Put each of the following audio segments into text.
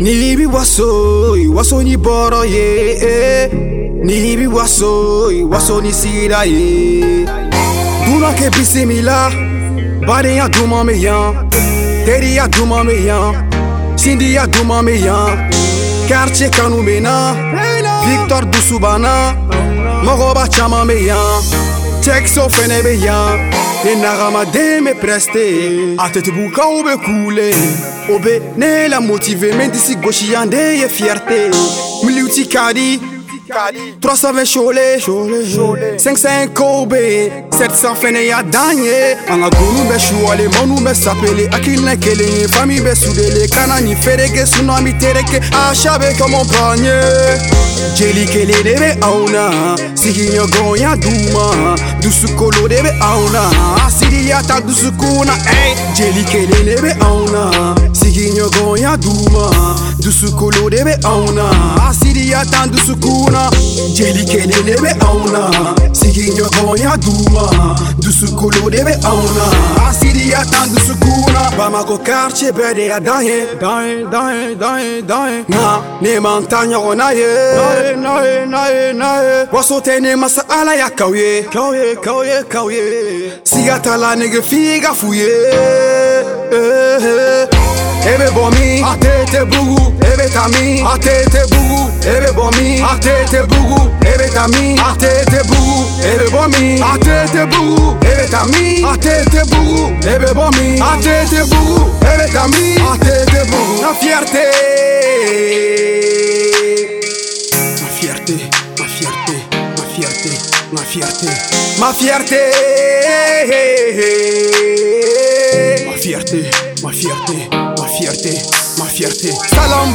Nilibi wasoi, wasoni boro ye eh. Nilibi wasoi, wasoni sida ye. Duna ke bisimila, bade ya duma meyan, teri ya duma meyan, Cindy ya duma meyan. Karche Kanoumena, Victor Dusubana, Mogo Bachama meyan, Texo fene beyan. Et Naramade me preste, a tête bouka ou be coulé. Obe ne la motivé, mais d'ici gauchi yande ye fierté. Miliuti kadi, 320 cholet, 500 kobe, 700 fene ya danye. Anagonu be chouale, monu be sapele, akine kele, famille be soudele, kanani fereke, tsunami tereke, achabe comme on panier. Jeli kele debe auna, sigi nyogon ya duma, dusu kolo debe auna, asidi yata dusu kuna. Jeli kele debe auna, sigi nyogon ya duma, dusu kolo debe auna, asidi yata dusu kuna. Jeli kele debe auna, sigi nyogon ya duma, dusu kolo debe auna, asidi yata dusu kuna. Bamako Karche bede ya dahe, na ne mantanya onaye. Nae waso tene masa ala ya kauye sigata la nege figa fuye ebe bomi atete bugu ebe tami atete bugu ebe bomi atete bugu ebe tami atete bugu ebe bomi atete bugu ebe tami atete bugu ebe bomi atete bugu ebe tami atete bugu na fierté. Ma fierté. Salam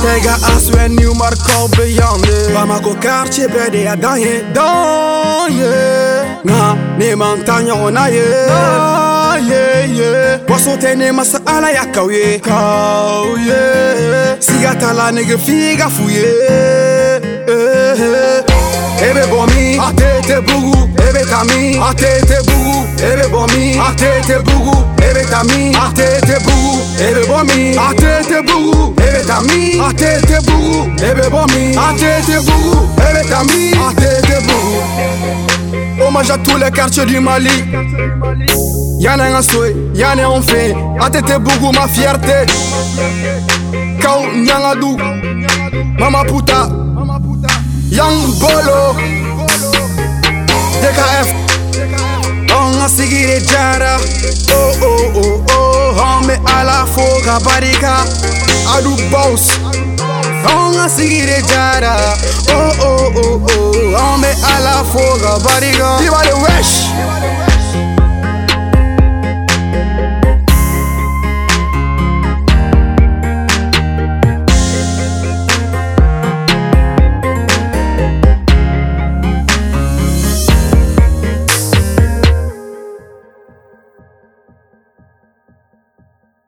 Tega aswe new marko beyande. Bamako Karche bede ya danye. Na ne mantanya onaye. Waso tene masa ala ya kauye. Sigata la nege figa fuye. Ebe bomi atete bugu ebe tami atete bugu ebe bomi atete bugu ebe tami atete bugu ebe bomi atete bugu ebe tami atete bugu ebe bomi atete bugu ebe tami atete bugu. Hommage à tous les quartiers du Mali. Y'en a un souhait, y'en a un fait. Atete bugu ma fierté. Kau nyangadou mama puta. Young Bolo DKF on a sigiré Jara. Oh on met à la foga barika Adou Boss on a sigiré Jara. Oh on met à la foga barika. Viva le wesh.